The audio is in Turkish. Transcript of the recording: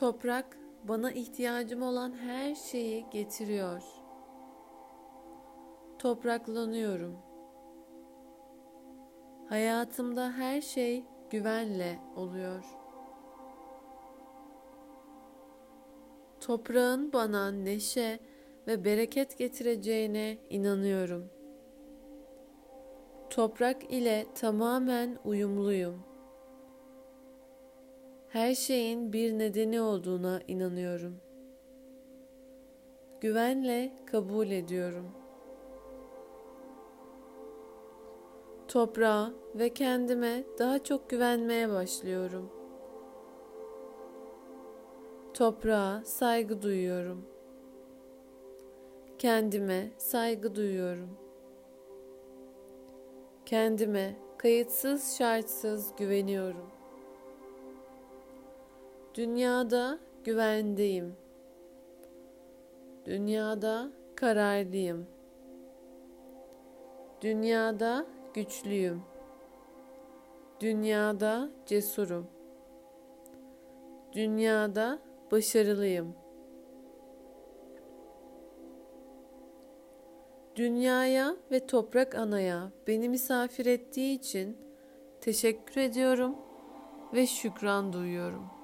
Toprak bana ihtiyacım olan her şeyi getiriyor. Topraklanıyorum. Hayatımda her şey güvenle oluyor. Toprağın bana neşe ve bereket getireceğine inanıyorum. Toprak ile tamamen uyumluyum. Her şeyin bir nedeni olduğuna inanıyorum. Güvenle kabul ediyorum. Toprağa ve kendime daha çok güvenmeye başlıyorum. Toprağa saygı duyuyorum. Kendime saygı duyuyorum. Kendime kayıtsız şartsız güveniyorum. Dünyada güvendeyim. Dünyada kararlıyım. Dünyada güçlüyüm. Dünyada cesurum. Dünyada başarılıyım. Dünyaya ve Toprak Ana'ya beni misafir ettiği için teşekkür ediyorum ve şükran duyuyorum.